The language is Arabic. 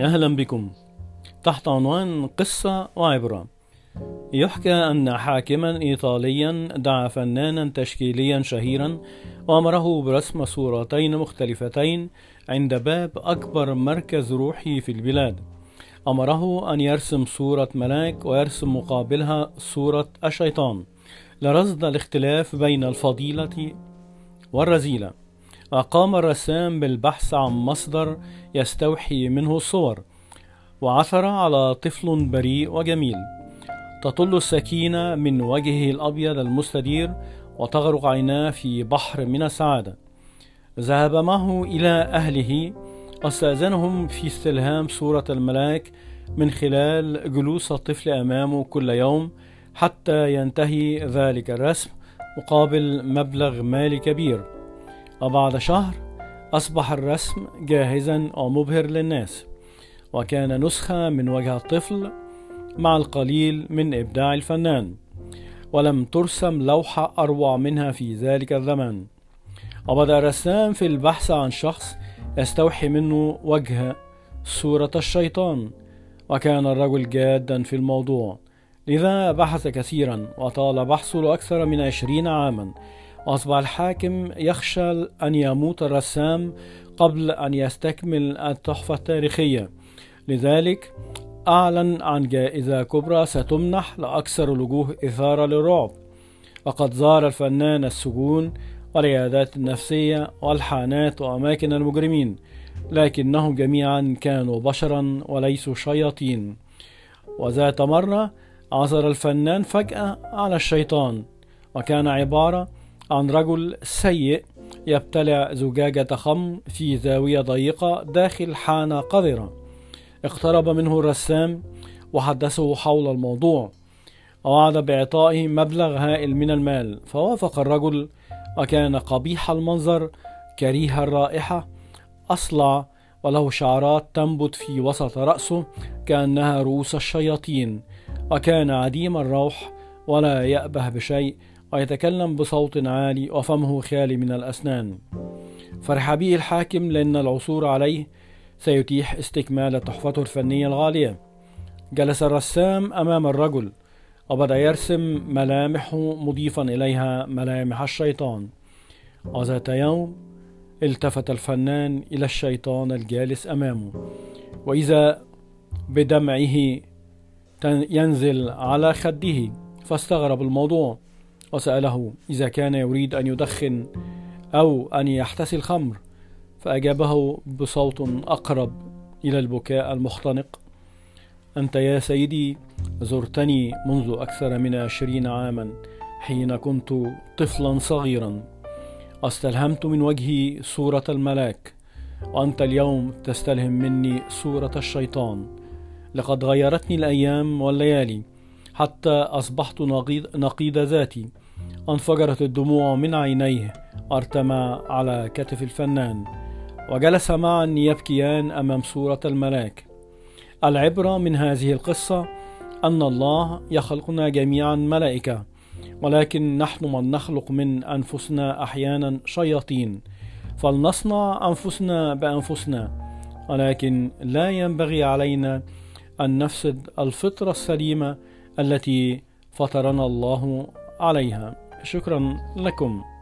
أهلا بكم. تحت عنوان قصة وعبرة، يحكى أن حاكما إيطاليا دعا فنانا تشكيليا شهيرا وأمره برسم صورتين مختلفتين عند باب أكبر مركز روحي في البلاد. أمره أن يرسم صورة ملاك ويرسم مقابلها صورة الشيطان لرصد الاختلاف بين الفضيلة والرذيلة. أقام الرسام بالبحث عن مصدر يستوحي منه الصور، وعثر على طفل بريء وجميل تطل السكينة من وجهه الأبيض المستدير وتغرق عيناه في بحر من السعادة. ذهب معه إلى أهله واستأذنهم في استلهام صورة الملاك من خلال جلوس الطفل أمامه كل يوم حتى ينتهي ذلك الرسم مقابل مبلغ مالي كبير. وبعد شهر أصبح الرسم جاهزا ومبهر للناس، وكان نسخة من وجه الطفل مع القليل من إبداع الفنان، ولم ترسم لوحة أروع منها في ذلك الزمان. وبدأ الرسام في البحث عن شخص يستوحي منه وجه صورة الشيطان، وكان الرجل جادا في الموضوع، لذا بحث كثيرا وطال بحثه لأكثر من 20 عاما. وأصبح الحاكم يخشى أن يموت الرسام قبل أن يستكمل التحفة التاريخية، لذلك أعلن عن جائزة كبرى ستمنح لأكثر الوجوه إثارة للرعب. وقد زار الفنان السجون والعيادات النفسية والحانات وأماكن المجرمين، لكنهم جميعا كانوا بشرا وليسوا شياطين. وذات مرة عثر الفنان فجأة على الشيطان، وكان عبارة عن رجل سيء يبتلع زجاجة خمر في زاوية ضيقة داخل حانة قذرة. اقترب منه الرسام وحدثه حول الموضوع، ووعد بإعطائه مبلغ هائل من المال، فوافق الرجل، وكان قبيح المنظر كريه الرائحة، أصلع وله شعرات تنبت في وسط رأسه كأنها رؤوس الشياطين، وكان عديم الروح ولا يأبه بشيء، ويتكلم بصوت عالي وفمه خالي من الأسنان. فرح به الحاكم لأن العثور عليه سيتيح استكمال تحفته الفنية الغالية. جلس الرسام أمام الرجل وبدأ يرسم ملامحه مضيفا إليها ملامح الشيطان. وذات يوم التفت الفنان إلى الشيطان الجالس أمامه، وإذا بدمعه ينزل على خده، فاستغرب الموضوع وسأله إذا كان يريد أن يدخن أو أن يحتسي الخمر، فأجابه بصوت أقرب إلى البكاء المختنق: أنت يا سيدي زرتني منذ أكثر من 20 عاما حين كنت طفلا صغيرا، واستلهمت من وجهي صورة الملاك، وأنت اليوم تستلهم مني صورة الشيطان. لقد غيرتني الأيام والليالي حتى أصبحت نقيض ذاتي. انفجرت الدموع من عينيه وارتمى على كتف الفنان، وجلس معا يبكيان أمام صورة الملاك. العبرة من هذه القصة أن الله يخلقنا جميعا ملائكة، ولكن نحن من نخلق من أنفسنا أحيانا شياطين، فلنصنع أنفسنا بأنفسنا، ولكن لا ينبغي علينا أن نفسد الفطرة السليمة التي فطرنا الله عليها. شكرا لكم.